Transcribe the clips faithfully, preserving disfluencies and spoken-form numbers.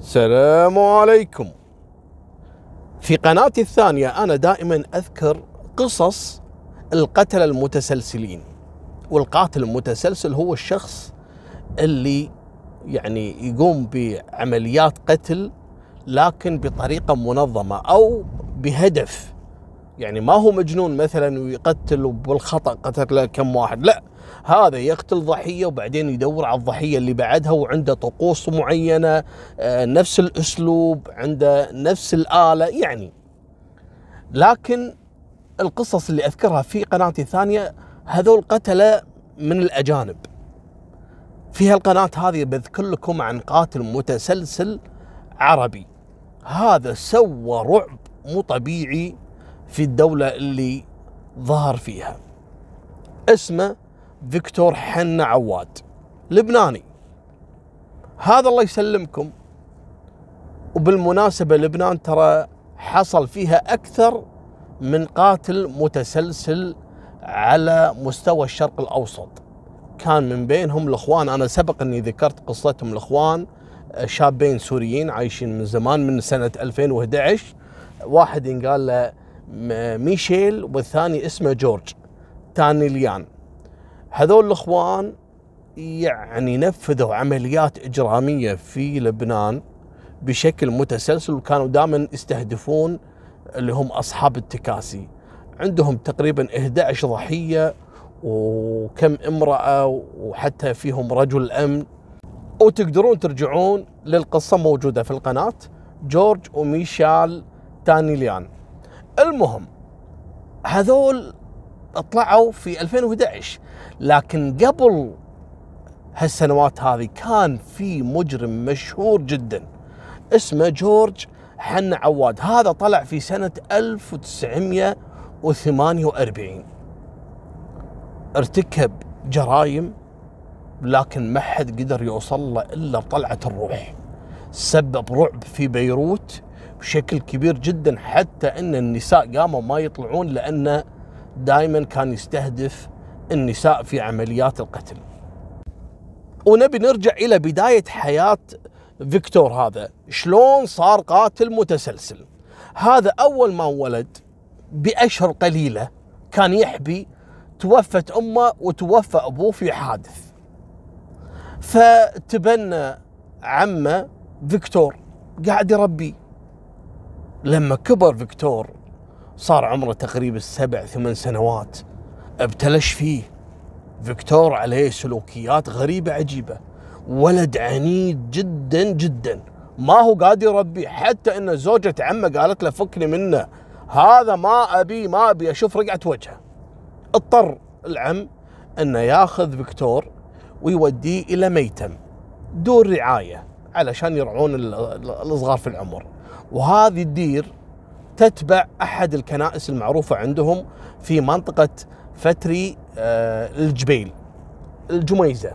السلام عليكم. في قناتي الثانية أنا دائما أذكر قصص القتلة المتسلسلين، والقاتل المتسلسل هو الشخص اللي يعني يقوم بعمليات قتل لكن بطريقة منظمة أو بهدف، يعني ما هو مجنون مثلا ويقتل وبالخطأ قتل كم واحد، لا، هذا يقتل ضحية وبعدين يدور على الضحية اللي بعدها وعنده طقوس معينة، نفس الأسلوب، عنده نفس الآلة يعني. لكن القصص اللي أذكرها في قناتي الثانية هذول قتلة من الأجانب. في هالقناة هذه بذكر لكم عن قاتل متسلسل عربي، هذا سوى رعب مو طبيعي في الدولة اللي ظهر فيها. اسمه فيكتور حنا عواد، لبناني. هذا الله يسلمكم، وبالمناسبة لبنان ترى حصل فيها أكثر من قاتل متسلسل على مستوى الشرق الأوسط، كان من بينهم الإخوان. أنا سبق أني ذكرت قصتهم، الإخوان شابين سوريين عايشين من زمان، من سنة ألفين وأحد عشر، واحد ينقال له ميشيل والثاني اسمه جورج تانيليان. هذول الإخوان يعني نفذوا عمليات إجرامية في لبنان بشكل متسلسل، وكانوا دائما يستهدفون اللي هم أصحاب التكاسي. عندهم تقريبا إحدى عشرة ضحية وكم امرأة، وحتى فيهم رجل أمن. وتقدرون ترجعون للقصة موجودة في القناة، جورج وميشال تانيليان. المهم هذول طلعوا في ألفين وأحد عشر، لكن قبل هالسنوات هذه كان في مجرم مشهور جدا اسمه جورج حنا عواد. هذا طلع في سنة ألف وتسعمئة وثمانية وأربعين، ارتكب جرائم لكن ما حد قدر يوصل له إلا طلعة الروح. سبب رعب في بيروت بشكل كبير جدا، حتى أن النساء قاموا ما يطلعون لأنه دائما كان يستهدف النساء في عمليات القتل. ونبي نرجع إلى بداية حياة فيكتور هذا، شلون صار قاتل متسلسل. هذا أول ما ولد بأشهر قليلة كان يحبي، توفت أمه وتوفى أبوه في حادث، فتبنى عمه فيكتور قاعد يربيه. لما كبر فيكتور صار عمره تقريبا سبع ثمان سنوات، ابتلش فيه. فيكتور عليه سلوكيات غريبة عجيبة، ولد عنيد جدا جدا، ما هو قادر يربيه، حتى ان زوجة عمه قالت له فكني منه، هذا ما ابي ما ابي اشوف رقعة وجهه. اضطر العم انه ياخذ فيكتور ويوديه الى ميتم دون رعاية علشان يرعون الصغار في العمر، وهذه الدير تتبع أحد الكنائس المعروفة عندهم في منطقة فتري الجبيل الجميزة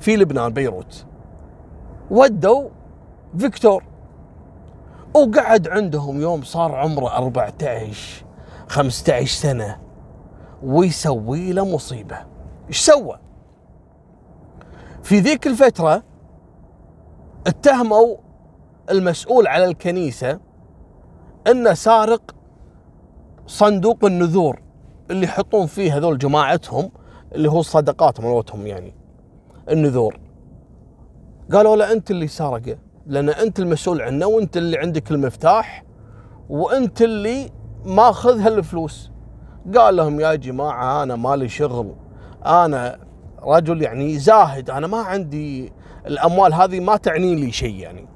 في لبنان بيروت. ودوا فيكتور وقعد عندهم يوم صار عمره أربعة عشر خمسة عشر سنة، ويسوي له مصيبة. إيش سوى؟ في ذيك الفترة اتهموا المسؤول على الكنيسة انه سارق صندوق النذور اللي يحطون فيه هذول جماعتهم اللي هو الصدقات مالتهم، يعني النذور. قالوا له انت اللي سارقه، لان انت المسؤول عنه وانت اللي عندك المفتاح وانت اللي ماخذ هالفلوس. قال لهم يا جماعه انا مالي شغل، انا رجل يعني زاهد، انا ما عندي الاموال هذه، ما تعني لي شيء يعني.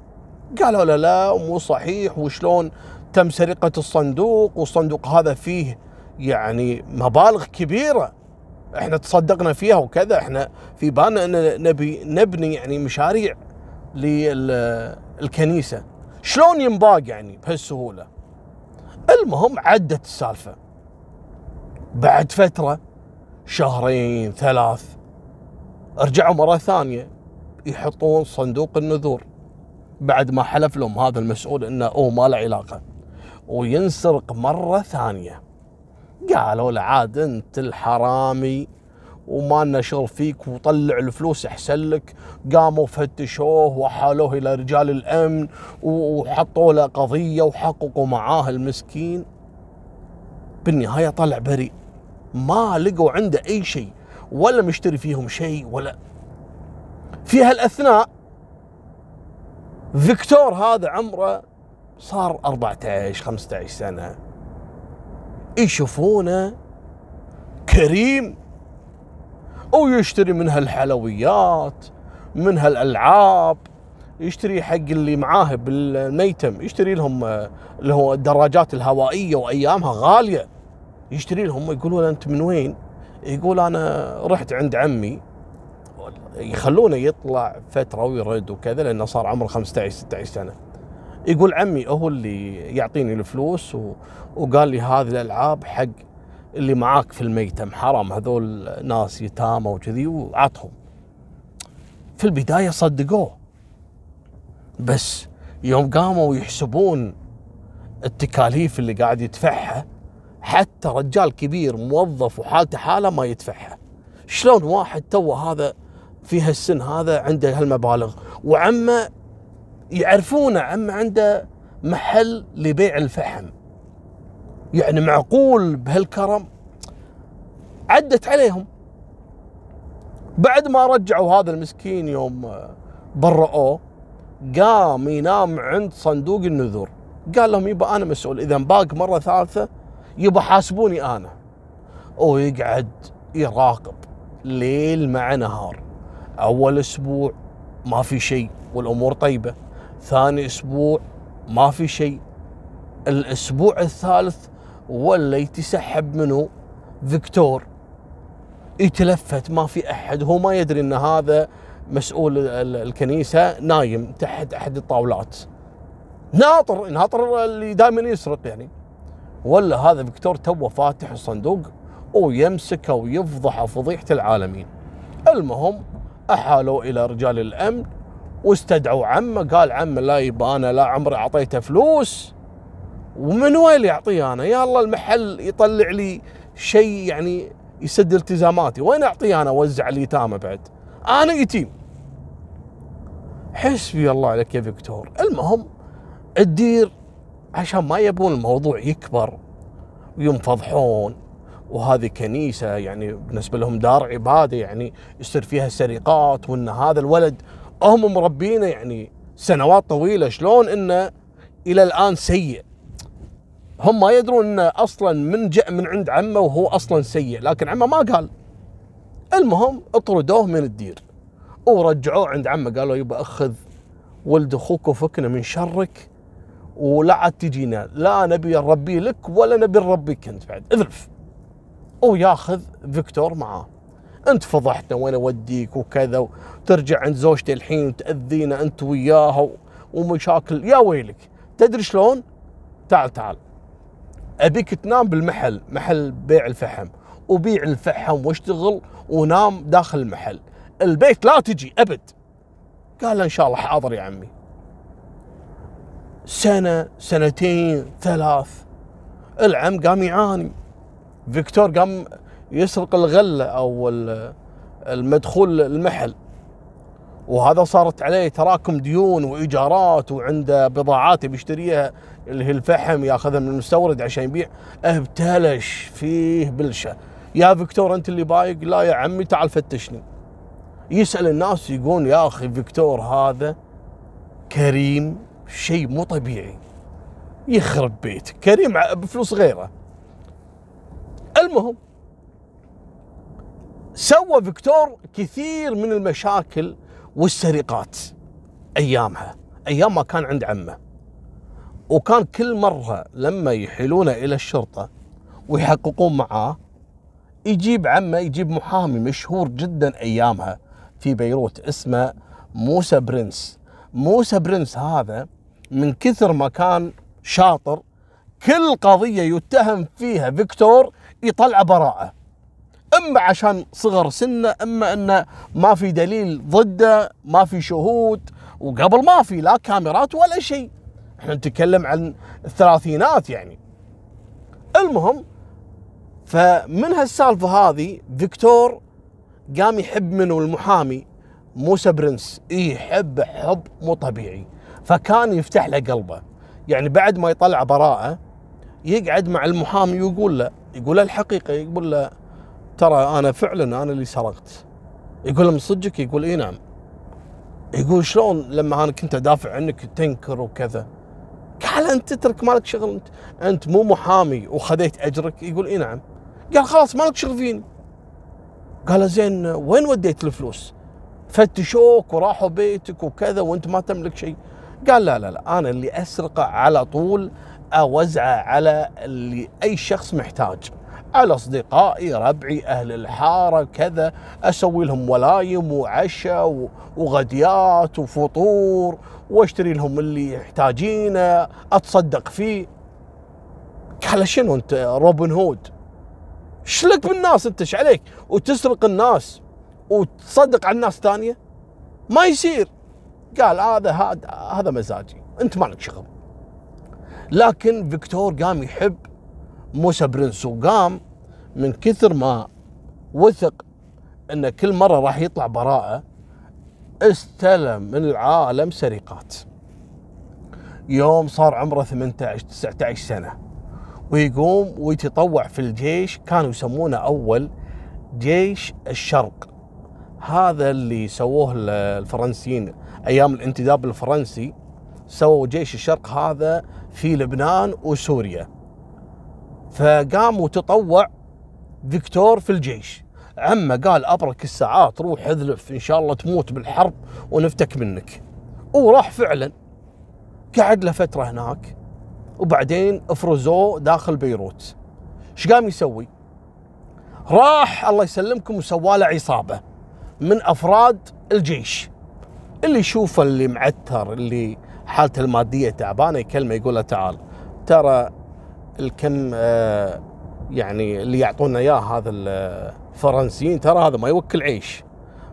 قالوا له لا مو صحيح، وشلون تم سرقة الصندوق، والصندوق هذا فيه يعني مبالغ كبيرة، احنا تصدقنا فيها وكذا، احنا في بالنا ان نبي نبني يعني مشاريع للكنيسة، شلون ينباق يعني بهالسهولة. المهم عدت السالفة، بعد فترة شهرين ثلاث رجعوا مرة ثانية يحطون صندوق النذور، بعد ما حلف لهم هذا المسؤول انه هو ما له علاقه، وينسرق مره ثانيه. قالوا له عاد انت الحرامي وما لنا شغل فيك وطلع الفلوس احسن لك. قاموا فتشوه وحالوه الى رجال الامن وحطوا له قضيه وحققوا معاه المسكين. بالنهايه طلع بريء، ما لقوا عنده اي شيء ولا مشتري فيهم شيء ولا. في هالاثناء فيكتور هذا عمره صار أربعة عشر خمسة عشر سنه، يشوفونه كريم ويشتري من هالحلويات من هالالعاب، يشتري حق اللي معاه بالميتم، يشتري لهم اللي هو الدراجات الهوائيه وايامها غاليه، يشتري لهم. يقولوا له انت من وين؟ يقول انا رحت عند عمي. يخلونه يطلع فتره ويرد وكذا لانه صار عمره خمسة عشر ستة عشر سنه. يقول عمي هو اللي يعطيني الفلوس و... وقال لي هذه الالعاب حق اللي معاك في الميتم، حرام هذول ناس يتامى وكذي، وعطهم. في البدايه صدقوه، بس يوم قاموا يحسبون التكاليف اللي قاعد يدفعها، حتى رجال كبير موظف وحالته حاله ما يدفعها. شلون واحد توه هذا في هالسن هذا عنده هالمبالغ، وعمه يعرفونه، عمه عنده محل لبيع الفحم، يعني معقول بهالكرم. عدت عليهم. بعد ما رجعوا هذا المسكين يوم برؤوه، قام ينام عند صندوق النذور. قال لهم يبا انا مسؤول، اذا باق مره ثالثه يبا حاسبوني انا. ويقعد يراقب ليل مع نهار. اول اسبوع ما في شيء والامور طيبه، ثاني اسبوع ما في شيء، الاسبوع الثالث ولا يتسحب منه فيكتور، يتلفت ما في احد. هو ما يدري ان هذا مسؤول الكنيسه نايم تحت احد الطاولات، ناطر ناطر اللي دائما يسرق يعني. ولا هذا فيكتور توه فاتح الصندوق ويمسكه ويفضحه فضيحه العالمين. المهم احالوا الى رجال الامن واستدعوا عمه. قال عمه لا يبا انا لا عمري اعطيته فلوس، ومن وين يعطيه انا؟ يا الله المحل يطلع لي شيء يعني يسد التزاماتي، وين اعطيه انا اوزع اليتامى بعد؟ انا يتيم. حسبي الله عليك يا فيكتور. المهم الدير عشان ما يبون الموضوع يكبر وينفضحون، وهذه كنيسه يعني بالنسبه لهم دار عباده، يعني يصير فيها سرقات، وان هذا الولد هم مربينه يعني سنوات طويله، شلون انه الى الان سيء؟ هم ما يدرون انه اصلا من جاء من عند عمه وهو اصلا سيء، لكن عمه ما قال. المهم اطردوه من الدير ورجعوه عند عمه. قالوا يبا اخذ ولد اخوك وفكنا من شرك، ولا عاد تجينا، لا نبي نربيه لك ولا نبي نربيك انت بعد، اذرف. وياخذ فيكتور معاه. انت فضحتنا وانا اوديك وكذا، وترجع عند زوجتي الحين وتاذينا انت وياها ومشاكل، يا ويلك. تدري شلون؟ تعال تعال ابيك تنام بالمحل، محل بيع الفحم، وبيع الفحم واشتغل ونام داخل المحل، البيت لا تجي ابد. قال ان شاء الله حاضر يا عمي. سنه سنتين ثلاث العم قام يعاني. فيكتور قام يسرق الغله او المدخول المحل، وهذا صارت عليه تراكم ديون وايجارات، وعنده بضاعات بيشتريها اللي هي الفحم ياخذها من المستورد عشان يبيع. ابتلش فيه بلشه. يا فيكتور انت اللي بايق؟ لا يا عمي تعال فتشني. يسال الناس يقول يا اخي فيكتور هذا كريم شيء مو طبيعي، يخرب بيتك، كريم بفلوس غيره. المهم سوى فيكتور كثير من المشاكل والسرقات ايامها، ايام ما كان عند عمه. وكان كل مره لما يحيلونه الى الشرطه ويحققون معاه، يجيب عمه يجيب محامي مشهور جدا ايامها في بيروت اسمه موسى برنس. موسى برنس هذا من كثر ما كان شاطر، كل قضيه يتهم فيها فيكتور يطلع براءه، اما عشان صغر سنه، اما انه ما في دليل ضده، ما في شهود. وقبل ما في لا كاميرات ولا شيء، احنا نتكلم عن الثلاثينات يعني. المهم فمن هالسالفه هذه فيكتور قام يحب منه المحامي موسى برنس، يحب حب مو طبيعي، فكان يفتح له قلبه. يعني بعد ما يطلع براءه يقعد مع المحامي ويقول له يقول له الحقيقه، يقول له ترى انا فعلا انا اللي سرقت. يقول له من صدقك؟ يقول اي نعم. يقول شلون لما انا كنت ادافع عنك تنكر وكذا؟ قال انت تترك مالك شغل، انت انت مو محامي وخذيت اجرك؟ يقول اي نعم. قال خلاص مالك شغل فيني. قال زين وين وديت الفلوس؟ فتشوك وراحوا بيتك وكذا وانت ما تملك شيء. قال لا لا لا، انا اللي اسرقه على طول اوزعه على اللي اي شخص محتاج، على اصدقائي، ربعي، اهل الحاره كذا، اسوي لهم ولايم وعشاء وغديات وفطور، واشتري لهم اللي يحتاجينه، اتصدق فيه. قال شنو انت روبن هود؟ شلك بالناس انت، ايش عليك؟ وتسرق الناس وتصدق على الناس ثانيه؟ ما يصير. قال هذا هذا هذا مزاجي، انت مالك شغل. لكن فيكتور قام يحب موسى برنس، وقام من كثر ما وثق انه كل مره راح يطلع براءه استلم من العالم سرقات. يوم صار عمره ثمانية عشر تسعة عشر سنه ويقوم ويتطوع في الجيش، كانوا يسمونه اول جيش الشرق. هذا اللي سووه الفرنسيين ايام الانتداب الفرنسي، سووا جيش الشرق هذا في لبنان وسوريا. فقام تطوع فيكتور في الجيش. عمه قال ابرك الساعات، روح اذلف ان شاء الله تموت بالحرب ونفتك منك. وراح فعلا، قعد له فتره هناك وبعدين افرزوه داخل بيروت. ايش قام يسوي؟ راح الله يسلمكم وسوى له عصابه من افراد الجيش، اللي يشوفه اللي معتر، اللي حالته الماديه تعبانه، يكلمه يقول له تعال ترى الكم آه يعني اللي يعطونا اياه هذا الفرنسيين، ترى هذا ما يوكل عيش،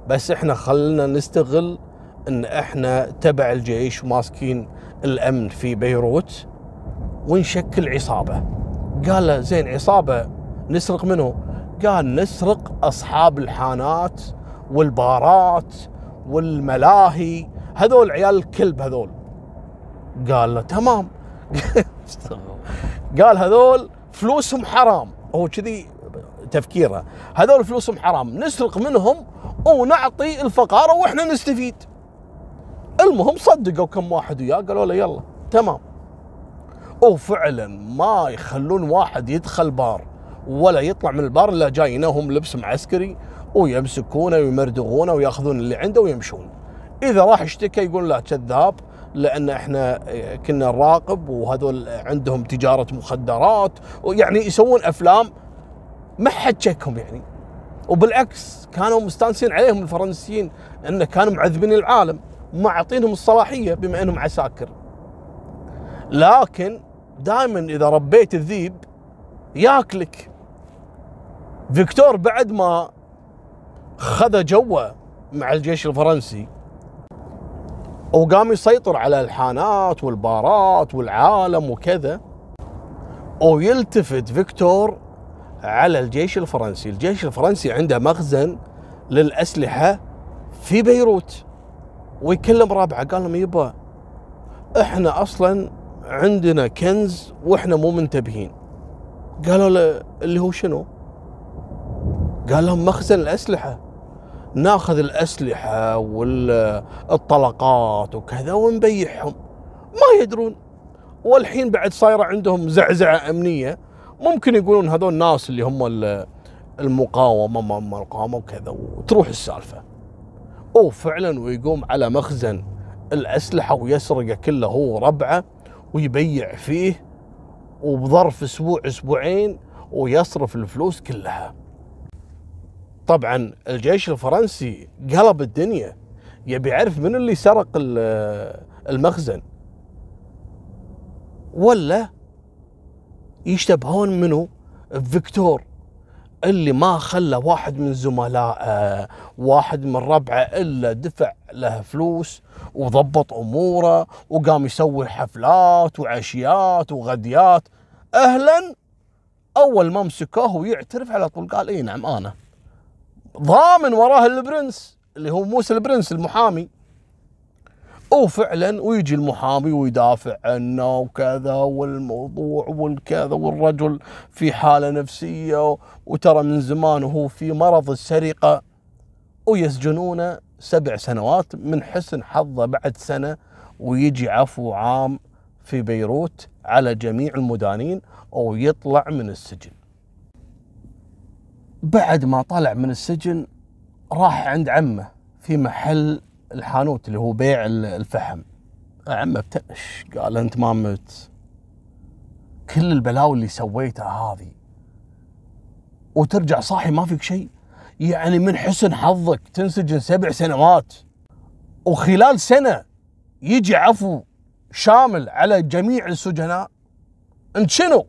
بس احنا خلنا نستغل ان احنا تبع الجيش وماسكين الامن في بيروت ونشكل عصابه. قال له زين عصابه نسرق منه؟ قال نسرق اصحاب الحانات والبارات والملاهي، هذول عيال الكلب هذول. قال له تمام. قال هذول فلوسهم حرام، هو كذي تفكيره، هذول فلوسهم حرام نسرق منهم ونعطي الفقاره واحنا نستفيد. المهم صدقوا كم واحد وياه، قالوا له يلا تمام. وفعلا ما يخلون واحد يدخل بار ولا يطلع من البار الا جايينهم لبس معسكري، ويمسكونه ويمردغونه وياخذون اللي عنده ويمشون. اذا راح اشتكى يقول لا كذاب، لان احنا كنا نراقب وهذول عندهم تجاره مخدرات، ويعني يسوون افلام ما حد شكهم يعني. وبالعكس كانوا مستانسين عليهم الفرنسيين انه كانوا معذبين العالم وما عاطينهم الصلاحيه بما انهم عساكر. لكن دائما اذا ربيت الذيب ياكلك. فيكتور بعد ما خذ جوه مع الجيش الفرنسي وقام يسيطر على الحانات والبارات والعالم وكذا، ويلتفت فيكتور على الجيش الفرنسي. الجيش الفرنسي عنده مخزن للأسلحة في بيروت، ويكلم رابعه قال لهم يبا احنا اصلا عندنا كنز واحنا مو منتبهين. قالوا له اللي هو شنو؟ قال لهم مخزن الأسلحة، ناخذ الأسلحة والطلقات وكذا ونبيعهم، ما يدرون. والحين بعد صايرة عندهم زعزعة أمنية، ممكن يقولون هذول الناس اللي هم المقاومة ما هم المقاومة وكذا، وتروح السالفة. وفعلا ويقوم على مخزن الأسلحة ويسرقه كله هو ربعه ويبيع فيه، وبظرف أسبوع أسبوعين ويصرف الفلوس كلها. طبعا الجيش الفرنسي قلب الدنيا، يبي يعرف من اللي سرق المخزن ولا يشتبهون منه فيكتور، اللي ما خلى واحد من زملائه واحد من ربعه الا دفع له فلوس وضبط اموره، وقام يسوي حفلات وعشيات وغديات. اهلا، اول ما مسكوه ويعترف على طول قال اي نعم انا ضامن وراه البرنس اللي هو موسى البرنس المحامي. وفعلا ويجي المحامي ويدافع عنه وكذا والموضوع والكذا، والرجل في حالة نفسية وترى من زمان وهو في مرض السرقة، ويسجنونه سبع سنوات. من حسن حظه بعد سنة ويجي عفو عام في بيروت على جميع المدانين ويطلع من السجن. بعد ما طلع من السجن راح عند عمه في محل الحانوت اللي هو بيع الفحم. عمه بتأش، قال انت ما مت، كل البلاوي اللي سويتها هذه وترجع صاحي ما فيك شيء؟ يعني من حسن حظك تنسجن سبع سنوات وخلال سنة يجي عفو شامل على جميع السجناء، انت شنو؟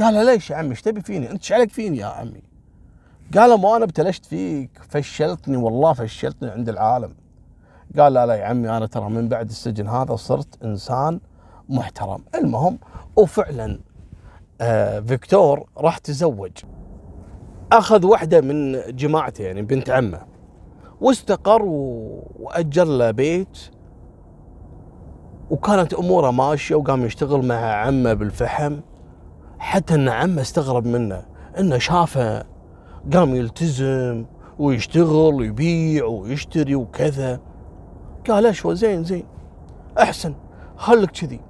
قال ليش يا عمي، ايش تبي فيني؟ انت ايش عليك فيني يا عمي؟ قال ما انا ابتلشت فيك، فشلتني والله، فشلتني عند العالم. قال لا لا يا عمي، انا ترى من بعد السجن هذا صرت انسان محترم. المهم وفعلا آه فيكتور راح تزوج، اخذ واحده من جماعته يعني بنت عمه، واستقر واجر له بيت، وكانت اموره ماشيه، وقام يشتغل مع عمه بالفحم، حتى ان عمه استغرب منه انه شافه قام يلتزم ويشتغل ويبيع ويشتري وكذا. قال ايش هو زين زين احسن خلك كذي.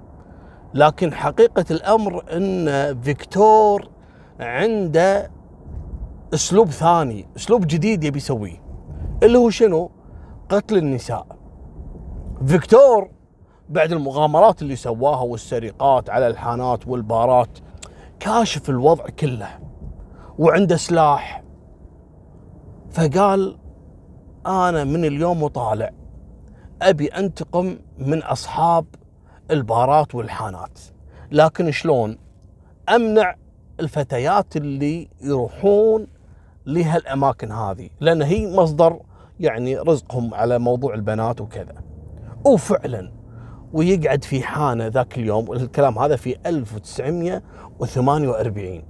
لكن حقيقة الامر ان فيكتور عنده اسلوب ثاني، اسلوب جديد يبي يسويه، اللي هو شنو؟ قتل النساء. فيكتور بعد المغامرات اللي سواها والسرقات على الحانات والبارات كاشف الوضع كله وعنده سلاح، فقال انا من اليوم وطالع ابي انتقم من اصحاب البارات والحانات، لكن شلون امنع الفتيات اللي يروحون لهالاماكن هذه، لان هي مصدر يعني رزقهم على موضوع البنات وكذا. وفعلا ويقعد في حانه ذاك اليوم، الكلام هذا في ألف وتسعمئة وثمانية وأربعين،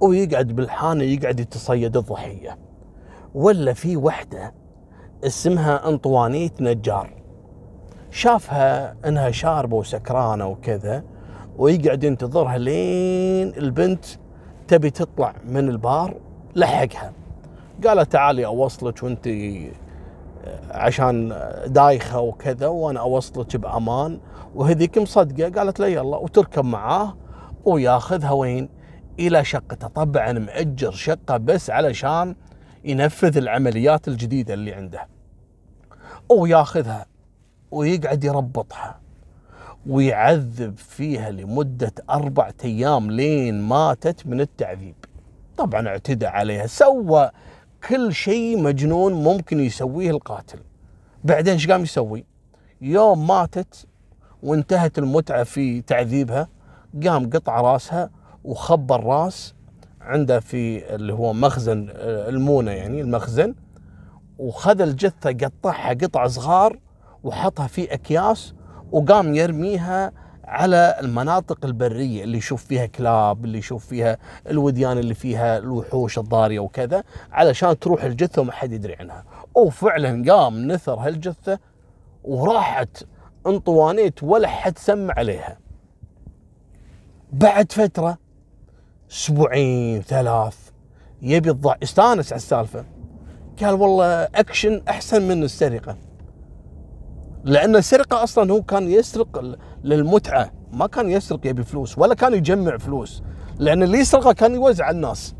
ويقعد بالحانه يقعد يتصيد الضحيه. ولا في وحده اسمها أنطوانيت نجار، شافها انها شاربه وسكرانه وكذا، ويقعد ينتظرها لين البنت تبي تطلع من البار لحقها. قال تعالي اوصلك وانت عشان دايخه وكذا، وانا اوصلك بامان، وهذيك مصدقه. قالت لا يلا، وتركب معاه وياخذها وين؟ الى شقته. طبعا مأجر شقه بس علشان ينفذ العمليات الجديده اللي عنده، وياخذها ويقعد يربطها ويعذب فيها لمده اربع ايام لين ماتت من التعذيب. طبعا اعتدى عليها، سوى كل شيء مجنون ممكن يسويه القاتل. بعدين ايش قام يسوي؟ يوم ماتت وانتهت المتعه في تعذيبها، قام قطع راسها وخبى الراس عنده في اللي هو مخزن المونه، يعني المخزن، وخذ الجثه قطعها قطع صغار وحطها في اكياس، وقام يرميها على المناطق البريه اللي يشوف فيها كلاب، اللي يشوف فيها الوديان اللي فيها الوحوش الضاريه وكذا، علشان تروح الجثه وما حد يدري عنها. وفعلا قام نثر هالجثه وراحت انطوانيت ولا حد سمع عليها. بعد فتره اسبوعين ثلاث يبي الضع استانس على السالفه، قال والله اكشن احسن من السرقه، لان السرقه اصلا هو كان يسرق للمتعه، ما كان يسرق يبي فلوس ولا كان يجمع فلوس، لان اللي يسرقه كان يوزع على الناس.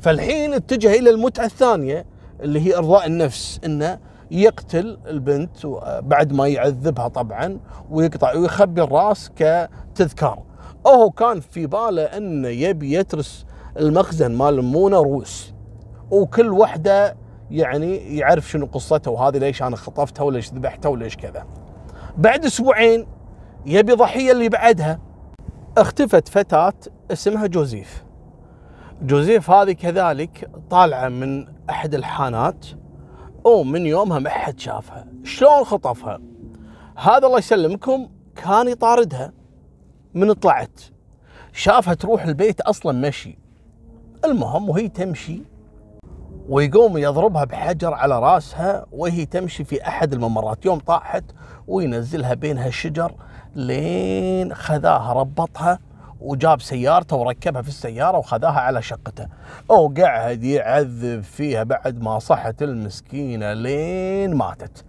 فالحين اتجه الى المتعه الثانيه اللي هي ارضاء النفس، انه يقتل البنت بعد ما يعذبها طبعا ويقطع ويخبي الراس كتذكار. هو كان في باله انه يبي يترس المخزن مال المونه روس، وكل وحده يعني يعرف شنو قصته، وهذه ليش انا خطفتها وليش ذبحتها وليش كذا. بعد اسبوعين يبي ضحيه اللي بعدها. اختفت فتاه اسمها جوزيف. جوزيف هذه كذلك طالعه من احد الحانات، ومن يومها ما حد شافها. شلون خطفها؟ هذا الله يسلمكم كان يطاردها. من طلعت شافها تروح البيت اصلا مشي. المهم وهي تمشي ويقوم يضربها بحجر على راسها وهي تمشي في أحد الممرات. يوم طاحت وينزلها بينها شجر لين خذاها ربطها وجاب سيارته وركبها في السيارة وخذاها على شقته، وقعد يعذب فيها بعد ما صحت المسكينة لين ماتت.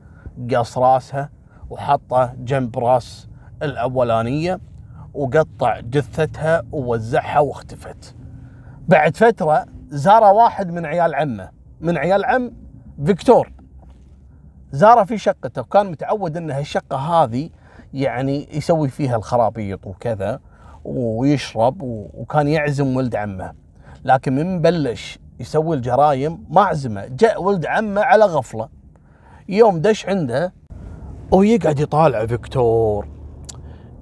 قص راسها وحطه جنب راس الأولانية وقطع جثتها ووزعها واختفت. بعد فترة زار واحد من عيال عمه من عيال عم فيكتور، زاره في شقته، وكان متعود ان هالشقة هذه يعني يسوي فيها الخرابيط وكذا ويشرب، وكان يعزم ولد عمه. لكن من بلش يسوي الجرايم ما عزمه، جاء ولد عمه على غفلة. يوم دش عنده ويقعد يطالع فيكتور،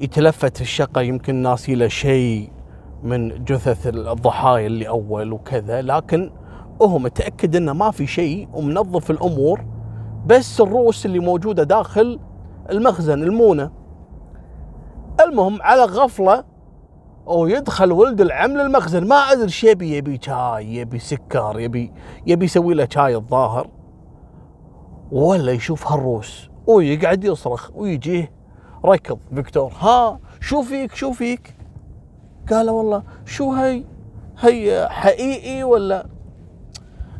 يتلفت في الشقة يمكن ناسي له شيء من جثث الضحايا اللي أول وكذا، لكن هو متأكد أنه ما في شيء ومنظف الأمور، بس الرؤوس اللي موجودة داخل المخزن المونة. المهم على غفلة ويدخل ولد العم للمخزن، ما أدري شي يبي، يبي شاي، يبي سكر، يبي يبي يسوي له شاي الظاهر، ولا يشوف هالروس ويقعد يصرخ. ويجيه ركض فيكتور، ها شو فيك شو فيك؟ قال والله شو هي هي حقيقي ولا؟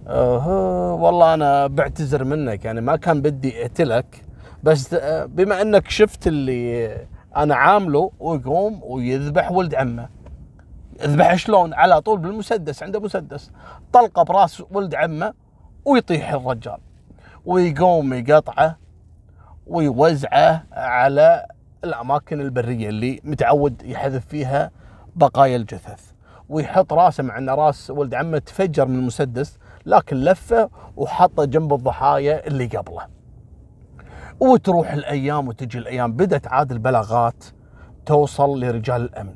أه والله أنا بعتذر منك، يعني ما كان بدي أقتلك، بس بما أنك شفت اللي أنا عامله. ويقوم ويذبح ولد عمه. يذبح شلون؟ على طول بالمسدس، عنده مسدس، طلقه براس ولد عمه ويطيح الرجال. ويقوم يقطعه ويوزعه على الأماكن البرية اللي متعود يحذف فيها بقايا الجثث، ويحط راسه، مع أن راس ولد عمه تفجر من المسدس، لكن لفه وحطه جنب الضحايا اللي قبله. وتروح الأيام وتجي الأيام، بدأت عاد البلاغات توصل لرجال الأمن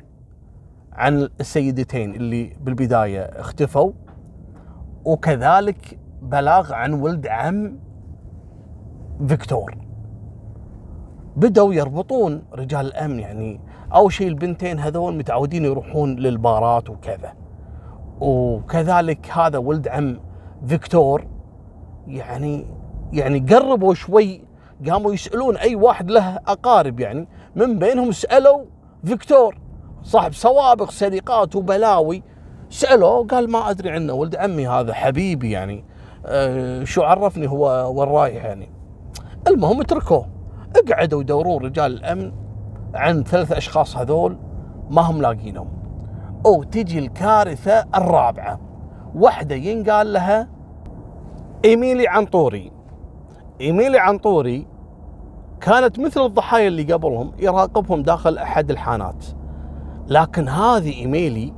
عن السيدتين اللي بالبداية اختفوا، وكذلك بلاغ عن ولد عم فيكتور. بدأوا يربطون رجال الأمن، يعني أول شيء البنتين هذول متعودين يروحون للبارات وكذا، وكذلك هذا ولد عم فيكتور يعني يعني قربوا شوي، قاموا يسألون أي واحد له أقارب، يعني من بينهم سألوا فيكتور صاحب سوابق سرقات وبلاوي، سألوه قال ما أدري عنه، ولد عمي هذا حبيبي يعني، أه شو عرفني هو وين رايح يعني. المهم اتركوه، قعدوا يدورون رجال الأمن عن ثلاث أشخاص هذول، ما هم لاقينهم. أو تجي الكارثة الرابعة، واحدة ينقال لها إيميلي عنطوري. إيميلي عنطوري كانت مثل الضحايا اللي قبلهم يراقبهم داخل أحد الحانات، لكن هذه إيميلي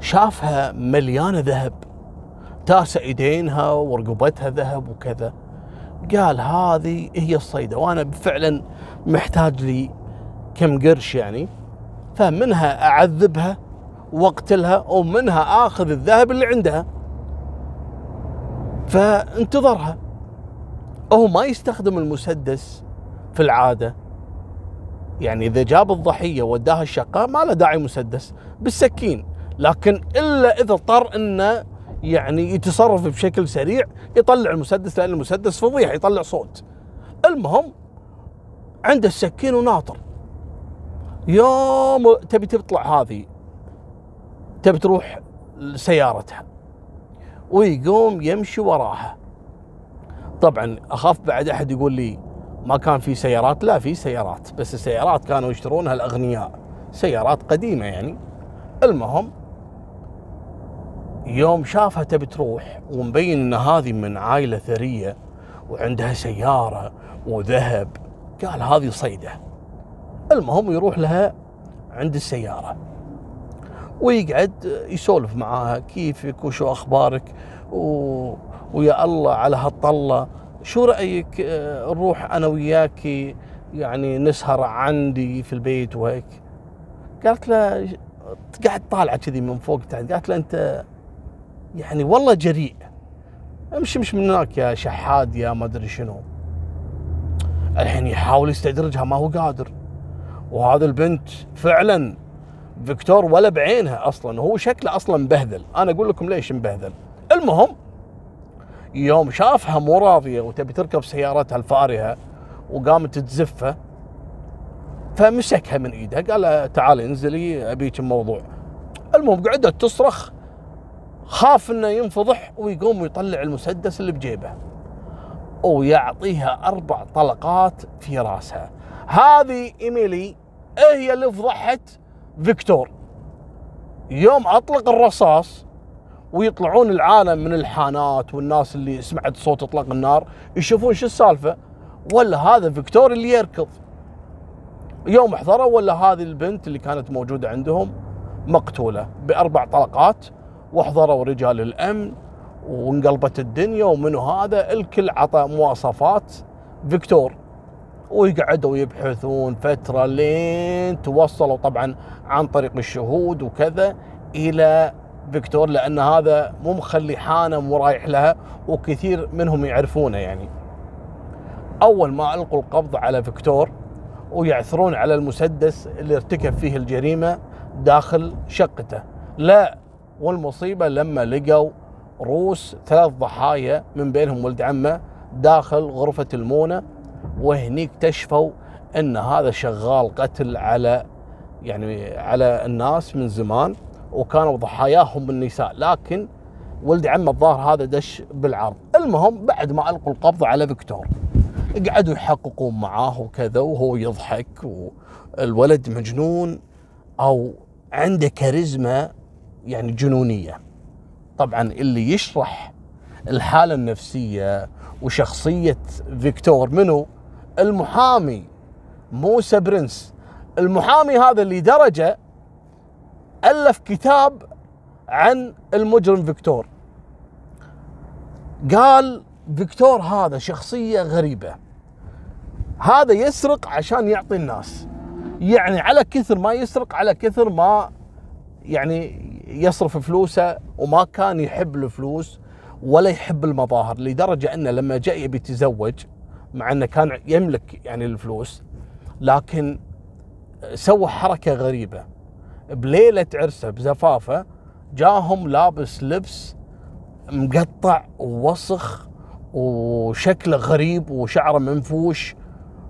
شافها مليانة ذهب، تاسع إيدينها ورقبتها ذهب وكذا، قال هذه هي الصيدة، وأنا فعلا محتاج لي كم قرش يعني، فمنها أعذبها وأقتلها ومنها آخذ الذهب اللي عندها. فانتظرها، هو ما يستخدم المسدس في العادة، يعني إذا جاب الضحية وداها الشقة ما له داعي مسدس، بالسكين، لكن إلا إذا اضطر إنه يعني يتصرف بشكل سريع يطلع المسدس، لأن المسدس فضيحة يطلع صوت. المهم عنده السكين وناطر، يوم تبي تطلع هذه تبي تروح لسيارتها، ويقوم يمشي وراها. طبعا أخاف بعد أحد يقول لي ما كان في سيارات، لا في سيارات، بس السيارات كانوا يشترونها الأغنياء، سيارات قديمة يعني. المهم يوم شافها تبي تروح، ومبين ان هذه من عائله ثريه وعندها سياره وذهب، قال هذه صيده. المهم يروح لها عند السياره ويقعد يسولف معاها، كيفك وشو اخبارك و... ويا الله على هالطله، شو رايك نروح انا وياكي يعني نسهر عندي في البيت وهيك؟ قالت له، قاعد طالعه كذي من فوق تحت، قالت له انت يعني والله جريء، امشي مش من هناك يا شحاد يا ما ادري شنو. الحين يحاول يستدرجها ما هو قادر، وهذا البنت فعلا فيكتور ولا بعينها اصلا، وهو شكله اصلا مبهذل، انا اقول لكم ليش مبهذل. المهم يوم شافها مو راضيه وتبي تركب سيارتها الفارهه وقامت تزفه فمسكها من ايدها قال لها تعالي انزلي ابيك الموضوع. المهم قعدت تصرخ، خاف انه ينفضح ويقوم ويطلع المسدس اللي بجيبه ويعطيها اربع طلقات في راسها. هذه ايميلي هي اللي فضحت فيكتور يوم اطلق الرصاص، ويطلعون العالم من الحانات والناس اللي سمعت صوت اطلاق النار يشوفون شو السالفه، ولا هذا فيكتور اللي يركض يوم احضره، ولا هذه البنت اللي كانت موجوده عندهم مقتوله باربع طلقات، واحضروا رجال الامن وانقلبت الدنيا. ومنو هذا الكل عطى مواصفات فيكتور، ويقعدوا يبحثون فتره لين توصلوا طبعا عن طريق الشهود وكذا الى فيكتور، لان هذا مو مخلي حانه مو رايح لها وكثير منهم يعرفونه يعني. اول ما القوا القبض على فيكتور ويعثرون على المسدس اللي ارتكب فيه الجريمه داخل شقته، لا والمصيبه لما لقوا رؤوس ثلاث ضحايا من بينهم ولد عمه داخل غرفه المونه، وهني اكتشفوا ان هذا شغال قتل على يعني على الناس من زمان، وكانوا ضحاياهم النساء، لكن ولد عمه الظاهر هذا دش بالعرض. المهم بعد ما القوا القبض على فيكتور قعدوا يحققون معاه وكذا، وهو يضحك والولد مجنون او عنده كاريزما يعني جنونيه. طبعا اللي يشرح الحاله النفسيه وشخصيه فيكتور منو؟ المحامي موسى برنس. المحامي هذا اللي درجه ألف كتاب عن المجرم فيكتور. قال فيكتور هذا شخصية غريبة، هذا يسرق عشان يعطي الناس، يعني على كثر ما يسرق على كثر ما يعني يصرف فلوسه، وما كان يحب الفلوس ولا يحب المظاهر، لدرجة أنه لما جاء يبي يتزوج مع أنه كان يملك يعني الفلوس، لكن سوى حركة غريبة. بليلة عرسه بزفافه جاهم لابس لبس مقطع ووسخ وشكله غريب وشعره منفوش،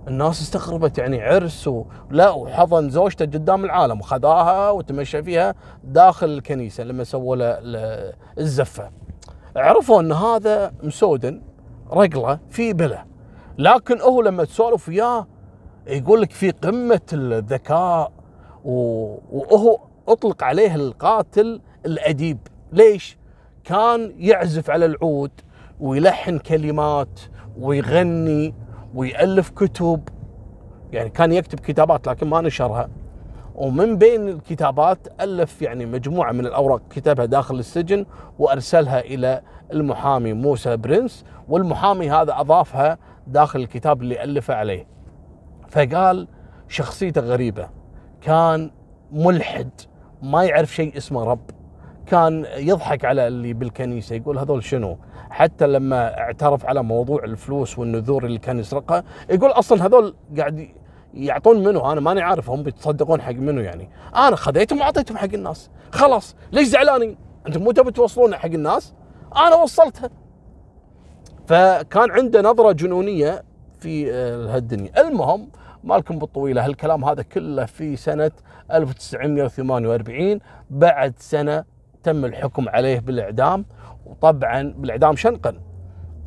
الناس استغربت يعني عرس ولا وحضن زوجته قدام العالم، وخذاها وتمشى فيها داخل الكنيسة لما سووا له الزفة. عرفوا ان هذا مسودن رجله في بله، لكن هو لما تسولف وياه يقول لك في قمة الذكاء، وهو أطلق عليه القاتل الأديب. ليش؟ كان يعزف على العود ويلحن كلمات ويغني ويألف كتب، يعني كان يكتب كتابات لكن ما نشرها، ومن بين الكتابات ألف يعني مجموعة من الأوراق كتبها داخل السجن وأرسلها إلى المحامي موسى برنس، والمحامي هذا أضافها داخل الكتاب اللي ألفه عليه. فقال شخصيته غريبة، كان ملحد ما يعرف شيء اسمه رب، كان يضحك على اللي بالكنيسة يقول هذول شنو، حتى لما اعترف على موضوع الفلوس والنذور اللي كان يسرقها يقول أصلا هذول قاعد يعطون منه، أنا ماني عارف هم بيتصدقون حق منه، يعني أنا خذيتهم وعطيتهم حق الناس خلاص، ليش زعلاني؟ أنتم مو تبي توصلون حق الناس، أنا وصلتها. فكان عنده نظرة جنونية في هالدنيا. المهم مالكم بالطويلة، هالكلام هذا كله في سنة ألف وتسعمئة وثمانية وأربعين، بعد سنة تم الحكم عليه بالإعدام، وطبعا بالإعدام شنقا.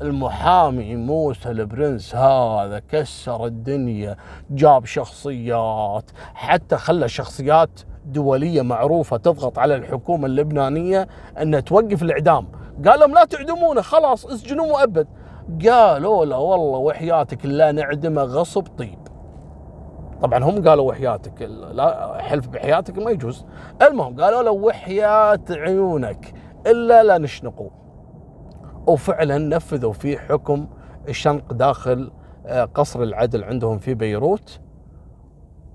المحامي موسى البرنس هذا كسر الدنيا، جاب شخصيات، حتى خلى شخصيات دولية معروفة تضغط على الحكومة اللبنانية أنها توقف الإعدام، قال لهم لا تعدمونه خلاص اسجنوه مؤبد، قالوا لا والله وحياتك لا نعدمه غصب طيب. طبعا هم قالوا وحياتك لا، حلف بحياتك ما يجوز. المهم قالوا له وحياة عيونك الا لا نشنقه، وفعلا نفذوا فيه حكم الشنق داخل قصر العدل عندهم في بيروت.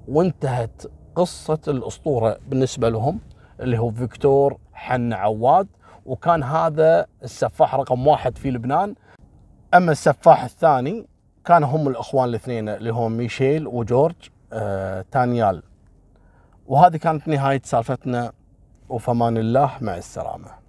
وانتهت قصة الاسطورة بالنسبة لهم اللي هو فيكتور حنا عواد، وكان هذا السفاح رقم واحد في لبنان. اما السفاح الثاني كانوا هم الاخوان الاثنين اللي هم ميشيل وجورج آه تانيال. وهذه كانت نهايه سالفتنا، وفمان الله، مع السلامه.